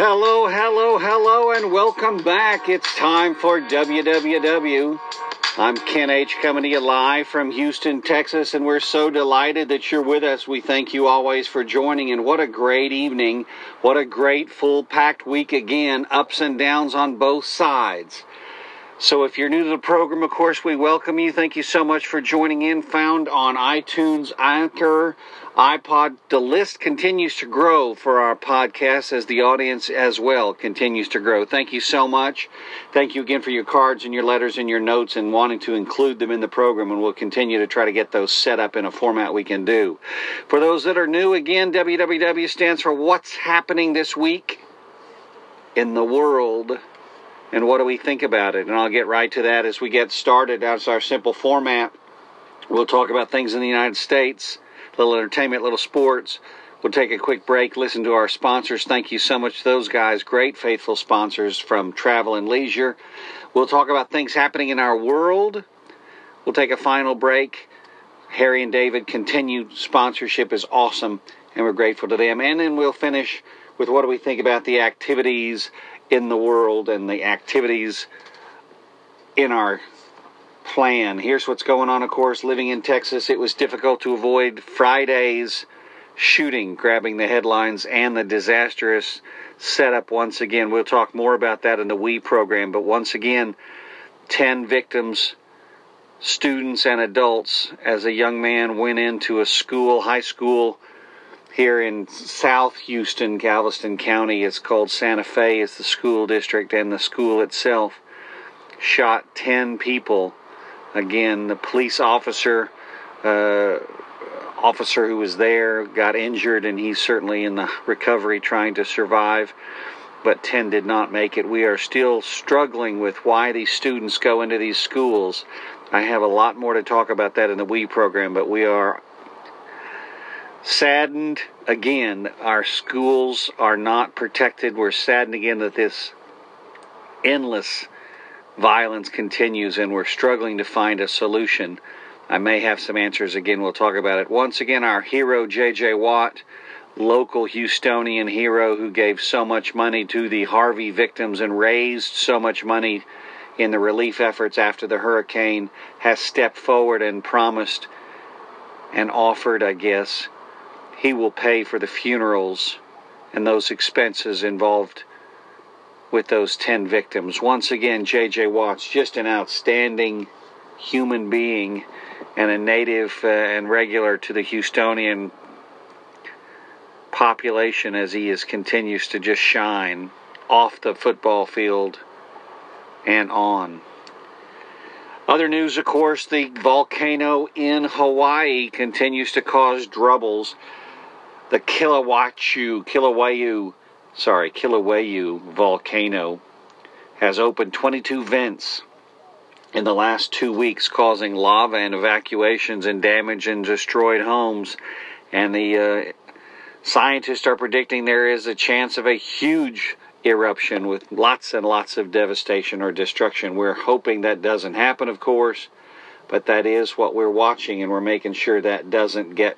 Hello, hello, hello, and welcome back. It's time for WWW. I'm Ken H. coming to you live from Houston, Texas, and we're so delighted that you're with us. We thank you always for joining, and what a great evening. What a great, full-packed week again, ups and downs on both sides. So if you're new to the program, of course, we welcome you. Thank you so much for joining in. Found on iTunes, Anchor, iPod. The list continues to grow for our podcast as the audience as well continues to grow. Thank you so much. Thank you again for your cards and your letters and your notes and wanting to include them in the program, and we'll continue to try to get those set up in a format we can do. For those that are new, again, WWW stands for What's Happening This Week in the World and What Do We Think About It. And I'll get right to that as we get started. That's our simple format. We'll talk about things in the United States, little entertainment, little sports. We'll take a quick break, listen to our sponsors. Thank you so much to those guys, great faithful sponsors from Travel and Leisure. We'll talk about things happening in our world. We'll take a final break. Harry and David continued sponsorship is awesome, and we're grateful to them. And then we'll finish with what do we think about the activities in the world and the activities in our plan. Here's what's going on, of course. Living in Texas, it was difficult to avoid Friday's shooting, grabbing the headlines, and the disastrous setup once again. We'll talk more about that in the WE program, but once again, 10 victims, students and adults, as a young man went into a school, high school, here in South Houston, Galveston County. It's called Santa Fe. It's the school district, and the school itself shot 10 people. Again, the police officer who was there got injured, and he's certainly in the recovery trying to survive, but 10 did not make it. We are still struggling with why these students go into these schools. I have a lot more to talk about that in the WE program, but we are saddened again. Our schools are not protected. We're saddened again that this endless violence continues, and we're struggling to find a solution. I may have some answers again. We'll talk about it. Once again, our hero, J.J. Watt, local Houstonian hero who gave so much money to the Harvey victims and raised so much money in the relief efforts after the hurricane, has stepped forward and promised and offered, I guess, he will pay for the funerals and those expenses involved with those 10 victims. Once again, J.J. Watt's just an outstanding human being and a native and regular to the Houstonian population, as he is continues to just shine off the football field and on. Other news, of course, the volcano in Hawaii continues to cause troubles. The Kilauea volcano has opened 22 vents in the last 2 weeks, causing lava and evacuations and damage and destroyed homes. And the scientists are predicting there is a chance of a huge eruption with lots and lots of devastation or destruction. We're hoping that doesn't happen, of course, but that is what we're watching, and we're making sure that doesn't get.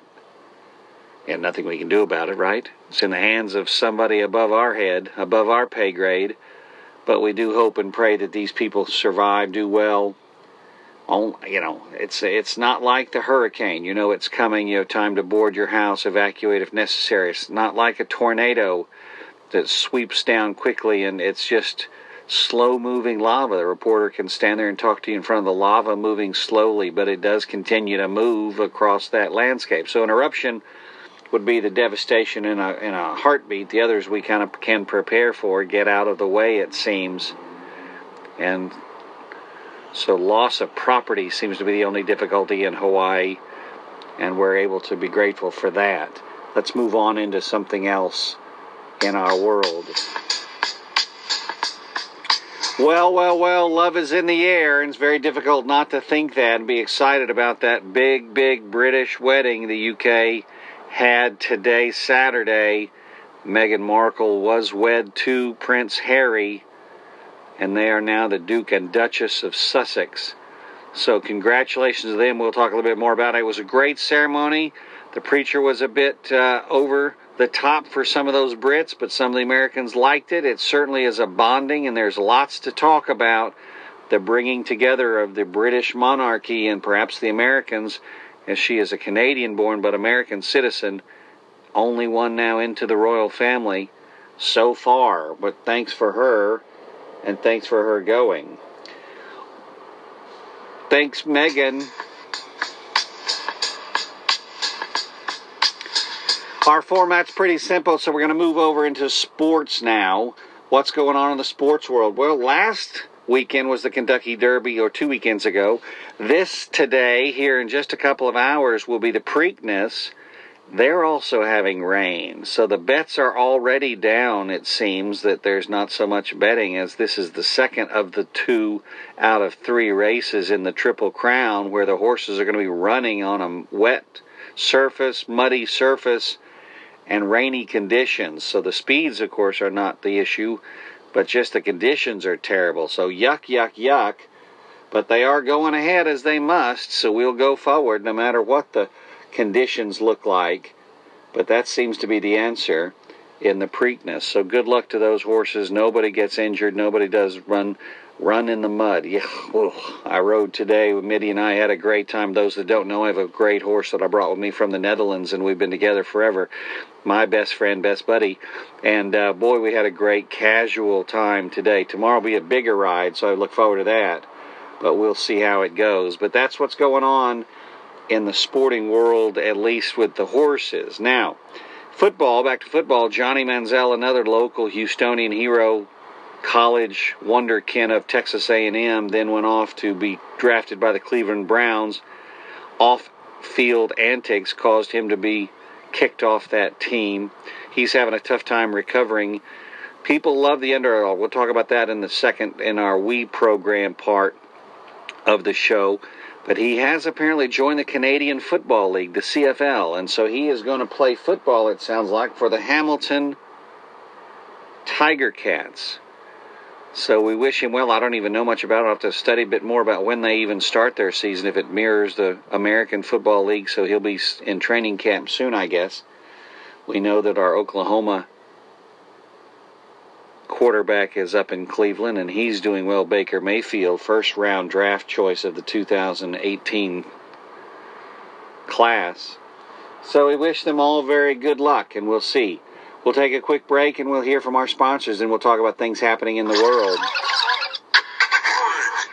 And nothing we can do about it, right? It's in the hands of somebody above our head, above our pay grade. But we do hope and pray that these people survive, do well. It's not like the hurricane. You know it's coming. You have time to board your house, evacuate if necessary. It's not like a tornado that sweeps down quickly, and it's just slow-moving lava. The reporter can stand there and talk to you in front of the lava moving slowly, but it does continue to move across that landscape. So an eruption would be the devastation in a heartbeat. The others we kind of can prepare for, get out of the way, it seems. And so loss of property seems to be the only difficulty in Hawaii, and we're able to be grateful for that. Let's move on into something else in our world. Well, love is in the air, and it's very difficult not to think that and be excited about that big, big British wedding the UK had today, Saturday. Meghan Markle was wed to Prince Harry, and they are now the Duke and Duchess of Sussex. So congratulations to them. We'll talk a little bit more about it. It was a great ceremony. The preacher was a bit over the top for some of those Brits, but some of the Americans liked it. It certainly is a bonding, and there's lots to talk about. The bringing together of the British monarchy and perhaps the Americans, as she is a Canadian-born but American citizen, only one now into the royal family so far. But thanks for her, and thanks for her going. Thanks, Meghan. Our format's pretty simple, so we're going to move over into sports now. What's going on in the sports world? Well, last weekend was the Kentucky Derby, or 2 weekends ago. This today, here in just a couple of hours, will be the Preakness. They're also having rain, so the bets are already down. It seems that there's not so much betting, as this is the second of the 2 out of 3 races in the Triple Crown, where the horses are going to be running on a wet surface, muddy surface, and rainy conditions. So the speeds, of course, are not the issue, but just the conditions are terrible. So yuck, yuck, yuck. But they are going ahead as they must, so we'll go forward no matter what the conditions look like. But that seems to be the answer in the Preakness. So good luck to those horses. Nobody gets injured. Nobody does run in the mud. Yeah, well, I rode today. Mitty and I had a great time. Those that don't know, I have a great horse that I brought with me from the Netherlands, and we've been together forever. My best friend, best buddy. And boy, we had a great casual time today. Tomorrow will be a bigger ride, so I look forward to that. But we'll see how it goes. But that's what's going on in the sporting world, at least with the horses. Now, football, back to football. Johnny Manziel, another local Houstonian hero, college wonderkin of Texas A&M, then went off to be drafted by the Cleveland Browns. Off-field antics caused him to be kicked off that team. He's having a tough time recovering. People love the underdog. We'll talk about that in the second, in our We program part of the show. But he has apparently joined the Canadian Football League, the CFL, and so he is going to play football, it sounds like, for the Hamilton Tiger Cats. So we wish him well. I don't even know much about it. I'll have to study a bit more about when they even start their season, if it mirrors the American Football League. So he'll be in training camp soon, I guess. We know that our Oklahoma quarterback is up in Cleveland, and he's doing well. Baker Mayfield, first-round draft choice of the 2018 class. So we wish them all very good luck, and we'll see. We'll take a quick break, and we'll hear from our sponsors, and we'll talk about things happening in the world.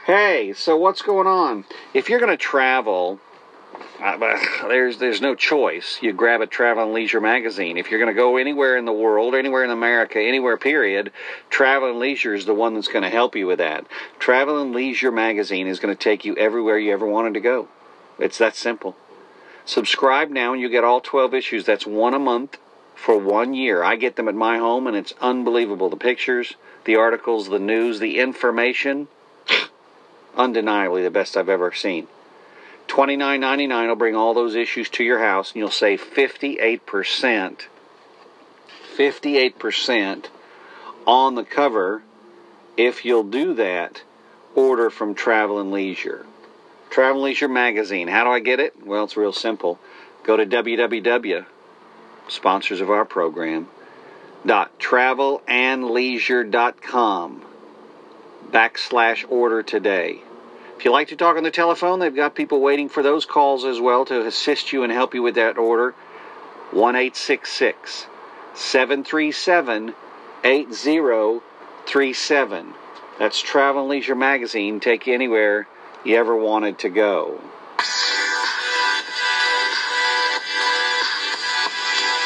Hey, so what's going on? If you're going to travel, there's no choice. You grab a Travel and Leisure magazine. If you're going to go anywhere in the world, anywhere in America, anywhere, period, Travel and Leisure is the one that's going to help you with that. Travel and Leisure magazine is going to take you everywhere you ever wanted to go. It's that simple. Subscribe now, and you get all 12 issues. That's one a month for 1 year. I get them at my home, and it's unbelievable. The pictures, the articles, the news, the information, undeniably the best I've ever seen. $29.99 will bring all those issues to your house, and you'll save 58%. 58% on the cover if you'll do that. Order from Travel and Leisure. Travel and Leisure magazine. How do I get it? Well, it's real simple. Go to www. Sponsors of our program, .travelandleisure.com /order today. If you like to talk on the telephone, they've got people waiting for those calls as well to assist you and help you with that order. 1-866-737-8037. That's Travel and Leisure magazine. Take you anywhere you ever wanted to go.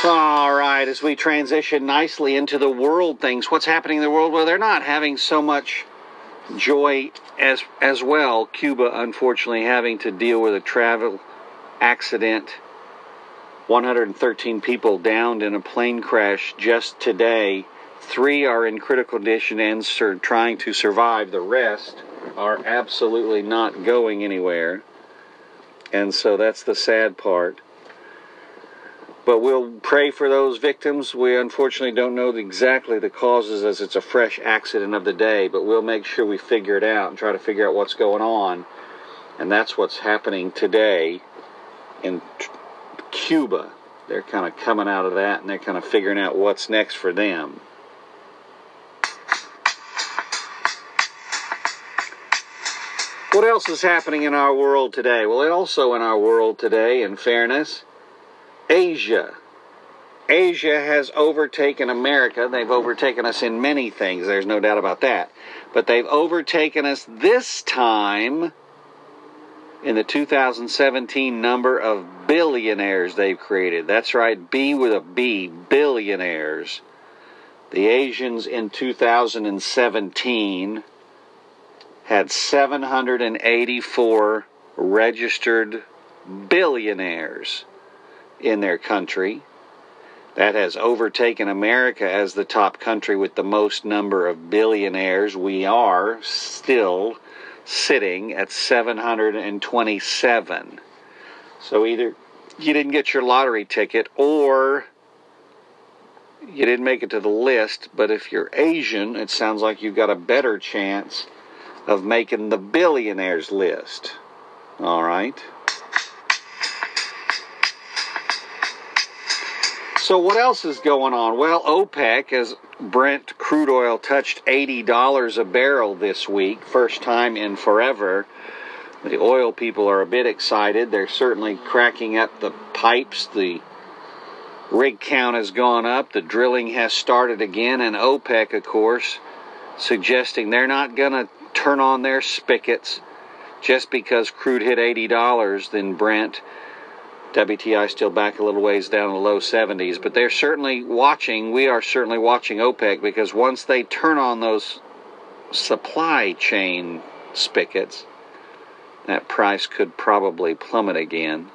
All right, as we transition nicely into the world things, what's happening in the world? Well, they're not having so much joy as well. Cuba, unfortunately, having to deal with a travel accident. 113 people downed in a plane crash just today. 3 are in critical condition and trying to survive. The rest are absolutely not going anywhere. And so that's the sad part. But we'll pray for those victims. We unfortunately don't know exactly the causes, as it's a fresh accident of the day, but we'll make sure we figure it out and try to figure out what's going on. And that's what's happening today in Cuba. they're kind of coming out of that, and they're kind of figuring out what's next for them. What else is happening in our world today? Well, also in our world today, in fairness, Asia. Asia has overtaken America. They've overtaken us in many things. There's no doubt about that. But they've overtaken us this time in the 2017 number of billionaires they've created. That's right, B with a B, billionaires. The Asians in 2017 had 784 registered billionaires in their country. That has overtaken America as the top country with the most number of billionaires. We are still sitting at 727. So either you didn't get your lottery ticket or you didn't make it to the list, but if you're Asian, it sounds like you've got a better chance of making the billionaires list. All right. So what else is going on? Well, OPEC, as Brent crude oil touched $80 a barrel this week, first time in forever. The oil people are a bit excited. They're certainly cracking up the pipes. The rig count has gone up. The drilling has started again. And OPEC, of course, suggesting they're not going to turn on their spigots just because crude hit $80, then Brent. WTI still back a little ways down in the low 70s, but they're certainly watching. We are certainly watching OPEC, because once they turn on those supply chain spigots, that price could probably plummet again.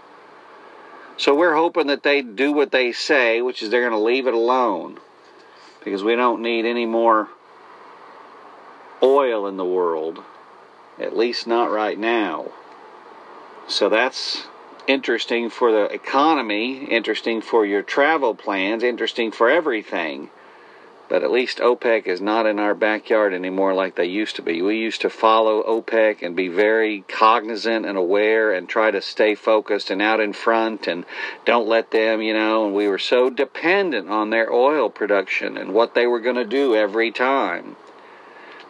So we're hoping that they do what they say, which is they're going to leave it alone, because we don't need any more oil in the world, at least not right now. So that's interesting for the economy, interesting for your travel plans, interesting for everything. But at least OPEC is not in our backyard anymore like they used to be. We used to follow OPEC and be very cognizant and aware and try to stay focused and out in front and don't let them, you know. And we were so dependent on their oil production and what they were going to do every time.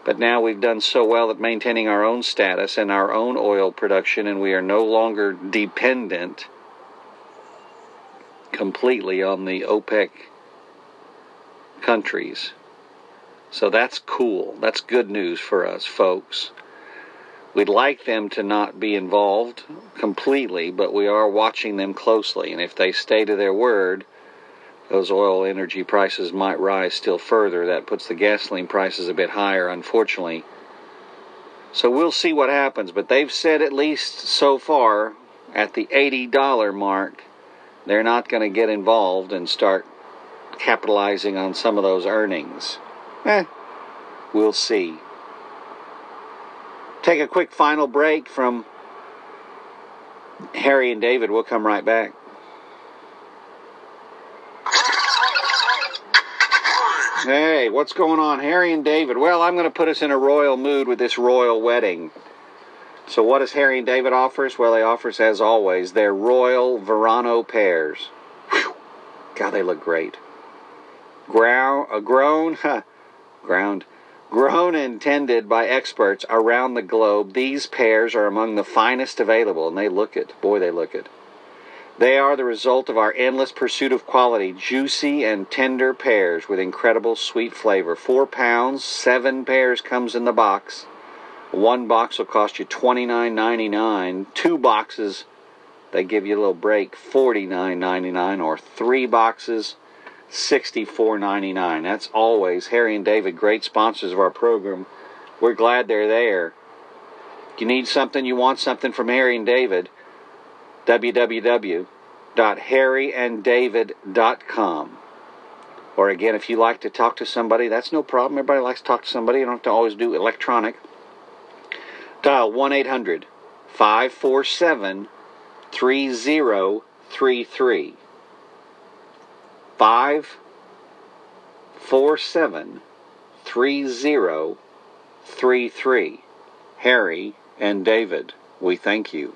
But now we've done so well at maintaining our own status and our own oil production, and we are no longer dependent completely on the OPEC countries. So that's cool. That's good news for us, folks. We'd like them to not be involved completely, but we are watching them closely. And if they stay to their word, those oil energy prices might rise still further. That puts the gasoline prices a bit higher, unfortunately. So we'll see what happens. But they've said, at least so far, at the $80 mark, they're not going to get involved and start capitalizing on some of those earnings. We'll see. Take a quick final break from Harry and David. We'll come right back. Hey, what's going on, Harry and David? Well, I'm going to put us in a royal mood with this royal wedding. So what does Harry and David offer us? Well, they offer us, as always, their royal Verano pears. Whew. God, they look great. Grown and tended by experts around the globe, these pears are among the finest available, and they look it. Boy, they look it. They are the result of our endless pursuit of quality, juicy and tender pears with incredible sweet flavor. 4 pounds, 7 pears comes in the box. 1 box will cost you $29.99. 2 boxes, they give you a little break, $49.99, or 3 boxes, $64.99. That's always Harry and David, great sponsors of our program. We're glad they're there. If you need something, you want something from Harry and David, www.harryanddavid.com. Or again, if you like to talk to somebody, that's no problem. Everybody likes to talk to somebody. You don't have to always do electronic. Dial 1-800-547-3033. 547-3033. Harry and David, we thank you.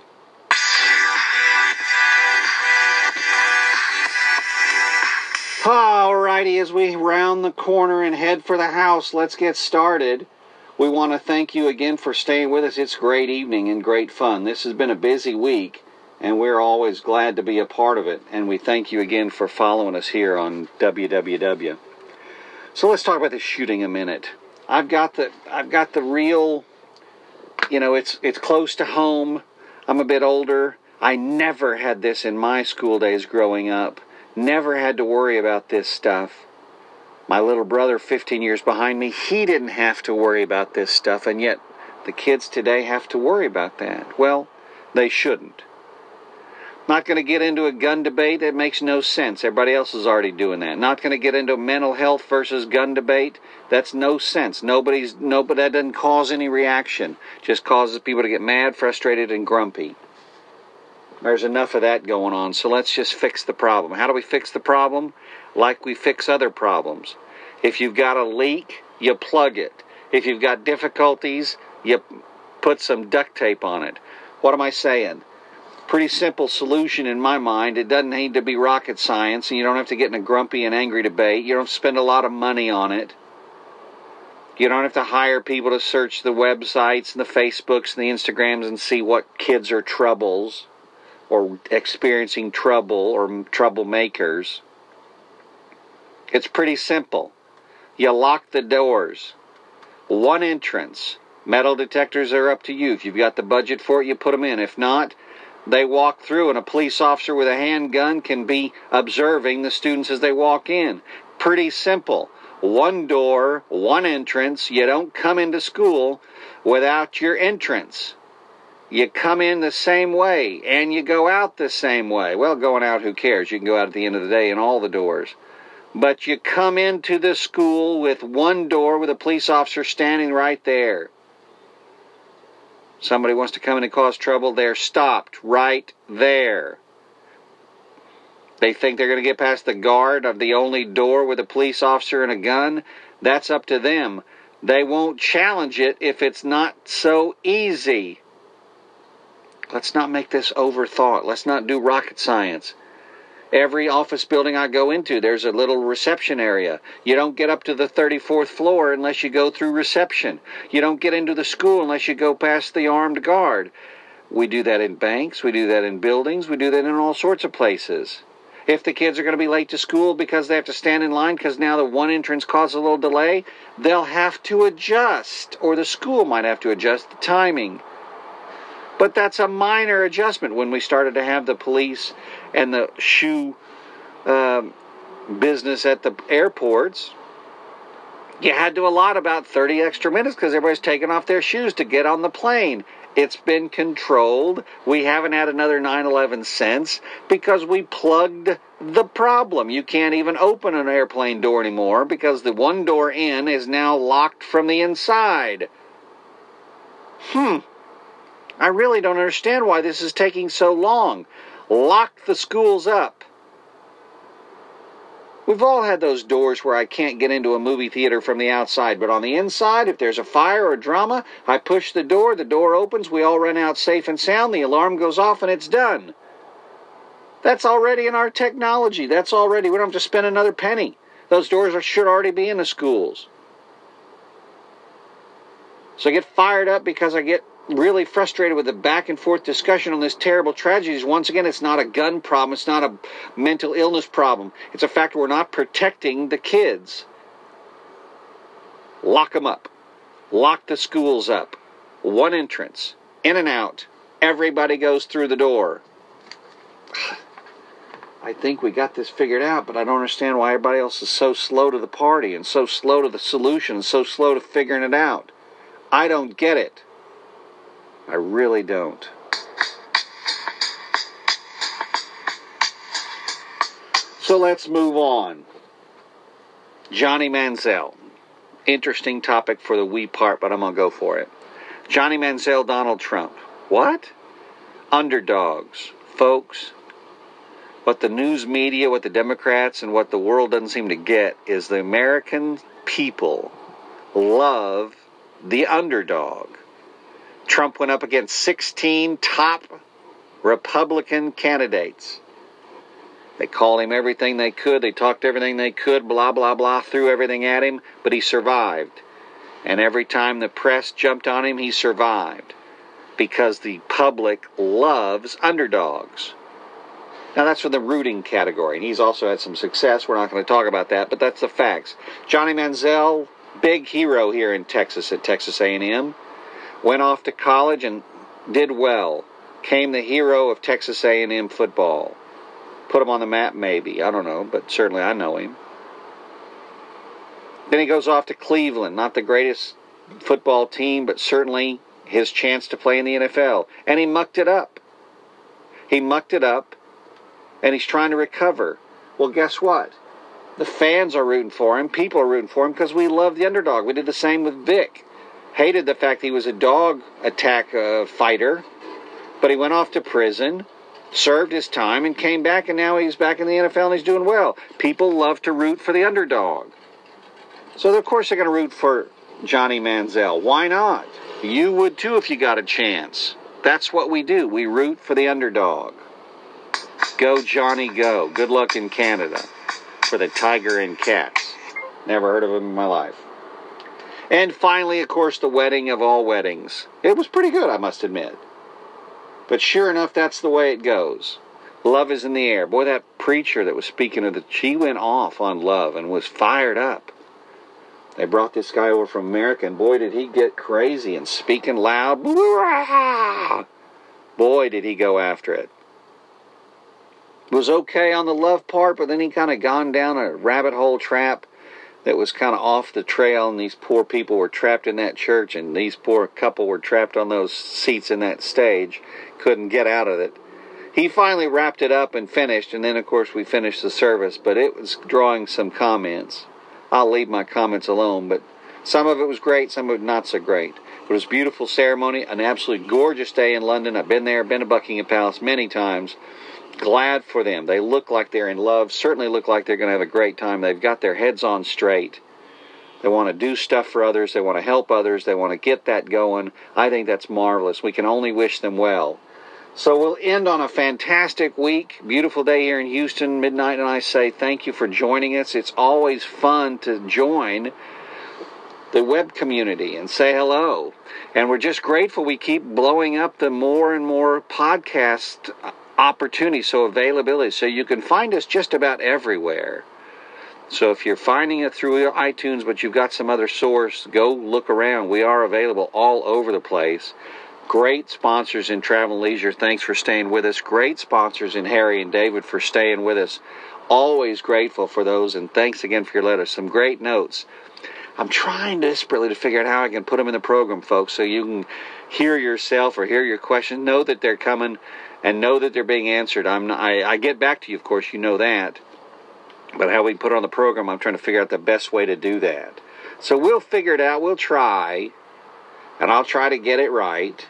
Alrighty, as we round the corner and head for the house, let's get started. We want to thank you again for staying with us. It's a great evening and great fun. This has been a busy week, and we're always glad to be a part of it. And we thank you again for following us here on WWW. So let's talk about the shooting a minute. I've got the real, you know, it's close to home. I'm a bit older. I never had this in my school days growing up. Never had to worry about this stuff. My little brother, 15 years behind me, he didn't have to worry about this stuff, and yet the kids today have to worry about that. Well, they shouldn't. Not going to get into a gun debate. It makes no sense. Everybody else is already doing that. Not going to get into mental health versus gun debate. That's no sense. Nobody. That doesn't cause any reaction. Just causes people to get mad, frustrated, and grumpy. There's enough of that going on, so let's just fix the problem. How do we fix the problem? Like we fix other problems. If you've got a leak, you plug it. If you've got difficulties, you put some duct tape on it. What am I saying? Pretty simple solution in my mind. It doesn't need to be rocket science, and you don't have to get in a grumpy and angry debate. You don't spend a lot of money on it. You don't have to hire people to search the websites and the Facebooks and the Instagrams and see what kids are troubles or experiencing trouble or troublemakers. It's pretty simple. You lock the doors. One entrance. Metal detectors are up to you. If you've got the budget for it, you put them in. If not, they walk through, and a police officer with a handgun can be observing the students as they walk in. Pretty simple. One door, one entrance. You don't come into school without your entrance. You come in the same way, and you go out the same way. Well, going out, who cares? You can go out at the end of the day in all the doors. But you come into the school with one door with a police officer standing right there. Somebody wants to come in and cause trouble, they're stopped right there. They think they're going to get past the guard of the only door with a police officer and a gun. That's up to them. They won't challenge it if it's not so easy. Let's not make this overthought. Let's not do rocket science. Every office building I go into, there's a little reception area. You don't get up to the 34th floor unless you go through reception. You don't get into the school unless you go past the armed guard. We do that in banks. We do that in buildings. We do that in all sorts of places. If the kids are going to be late to school because they have to stand in line because now the one entrance caused a little delay, they'll have to adjust, or the school might have to adjust the timing. But that's a minor adjustment. When we started to have the police and the shoe business at the airports, you had to allot about 30 extra minutes because everybody's taking off their shoes to get on the plane. It's been controlled. We haven't had another 9/11 since because we plugged the problem. You can't even open an airplane door anymore because the one door in is now locked from the inside. I really don't understand why this is taking so long. Lock the schools up. We've all had those doors where I can't get into a movie theater from the outside, but on the inside, if there's a fire or drama, I push the door opens, we all run out safe and sound, the alarm goes off, and it's done. That's already in our technology. That's already, we don't have to spend another penny. Those doors should already be in the schools. So I get fired up because I get really frustrated with the back and forth discussion on this terrible tragedy. Once again, it's not a gun problem. It's not a mental illness problem. It's a fact we're not protecting the kids. Lock them up. Lock the schools up. One entrance. In and out. Everybody goes through the door. I think we got this figured out, but I don't understand why everybody else is so slow to the party and so slow to the solution and so slow to figuring it out. I don't get it. I really don't. So let's move on. Johnny Manziel. Interesting topic for the we part, but I'm going to go for it. Johnny Manziel, Donald Trump. What? Underdogs. Folks, what the news media, what the Democrats, and what the world doesn't seem to get is the American people love the underdog. Trump went up against 16 top Republican candidates. They called him everything they could. They talked everything they could, blah, blah, blah, threw everything at him, but he survived. And every time the press jumped on him, he survived because the public loves underdogs. Now, that's for the rooting category, and he's also had some success. We're not going to talk about that, but that's the facts. Johnny Manziel, big hero here in Texas at Texas A&M, went off to college and did well, came the hero of Texas A&M football. Put him on the map, maybe. I don't know, but certainly I know him. Then he goes off to Cleveland, not the greatest football team, but certainly his chance to play in the NFL. And he mucked it up. He mucked it up, and he's trying to recover. Well, guess what? The fans are rooting for him. People are rooting for him because we love the underdog. We did the same with Vic. Hated the fact he was a dog attack fighter, but he went off to prison, served his time, and came back, and now he's back in the NFL, and he's doing well. People love to root for the underdog. So, of course, they're going to root for Johnny Manziel. Why not? You would, too, if you got a chance. That's what we do. We root for the underdog. Go, Johnny, go. Good luck in Canada for the Tiger and Cats. Never heard of him in my life. And finally, of course, the wedding of all weddings. It was pretty good, I must admit. But sure enough, that's the way it goes. Love is in the air. Boy, that preacher that was speaking of the... She went off on love and was fired up. They brought this guy over from America, and boy, did he get crazy and speaking loud. Boy, did he go after it. It was okay on the love part, but then he kind of gone down a rabbit hole trap that was kind of off the trail, and these poor people were trapped in that church, and these poor couple were trapped on those seats in that stage, couldn't get out of it. He finally wrapped it up and finished, and then, of course, we finished the service, but it was drawing some comments. I'll leave my comments alone, but some of it was great, some of it not so great. But it was a beautiful ceremony, an absolutely gorgeous day in London. I've been there, been to Buckingham Palace many times. Glad for them. They look like they're in love, certainly look like they're going to have a great time. They've got their heads on straight. They want to do stuff for others. They want to help others. They want to get that going. I think that's marvelous. We can only wish them well. So we'll end on a fantastic week. Beautiful day here in Houston, midnight, and I say thank you for joining us. It's always fun to join the web community and say hello. And we're just grateful we keep blowing up the more and more podcast opportunities, so availability. So you can find us just about everywhere. So if you're finding it through iTunes, but you've got some other source, go look around. We are available all over the place. Great sponsors in Travel and Leisure. Thanks for staying with us. Great sponsors in Harry and David for staying with us. Always grateful for those, and thanks again for your letters. Some great notes. I'm trying desperately to figure out how I can put them in the program, folks, so you can hear yourself or hear your question. Know that they're coming and know that they're being answered. I get back to you, of course. You know that. But how we put it on the program, I'm trying to figure out the best way to do that. So we'll figure it out. We'll try, and I'll try to get it right.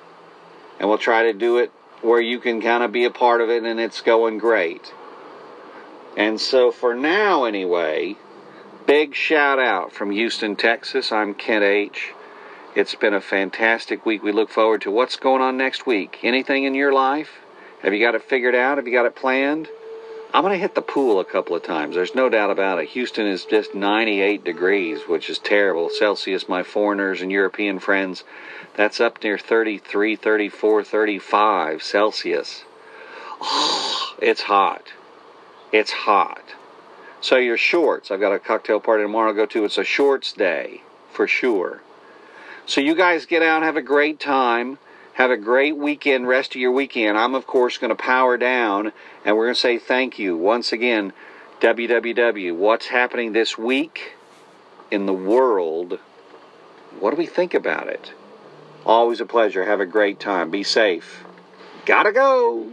And we'll try to do it where you can kind of be a part of it, and it's going great. And so for now, anyway, big shout out from Houston, Texas. I'm Kent H. It's been a fantastic week. We look forward to what's going on next week. Anything in your life? Have you got it figured out? Have you got it planned? I'm going to hit the pool a couple of times. There's no doubt about it. Houston is just 98 degrees, which is terrible. Celsius, my foreigners and European friends, that's up near 33, 34, 35 Celsius. Oh, it's hot. It's hot. So your shorts. I've got a cocktail party tomorrow to go to. It's a shorts day for sure. So you guys get out, have a great time. Have a great weekend, rest of your weekend. I'm, of course, going to power down, and we're going to say thank you. Once again, www. What's happening this week in the world? What do we think about it? Always a pleasure. Have a great time. Be safe. Gotta go.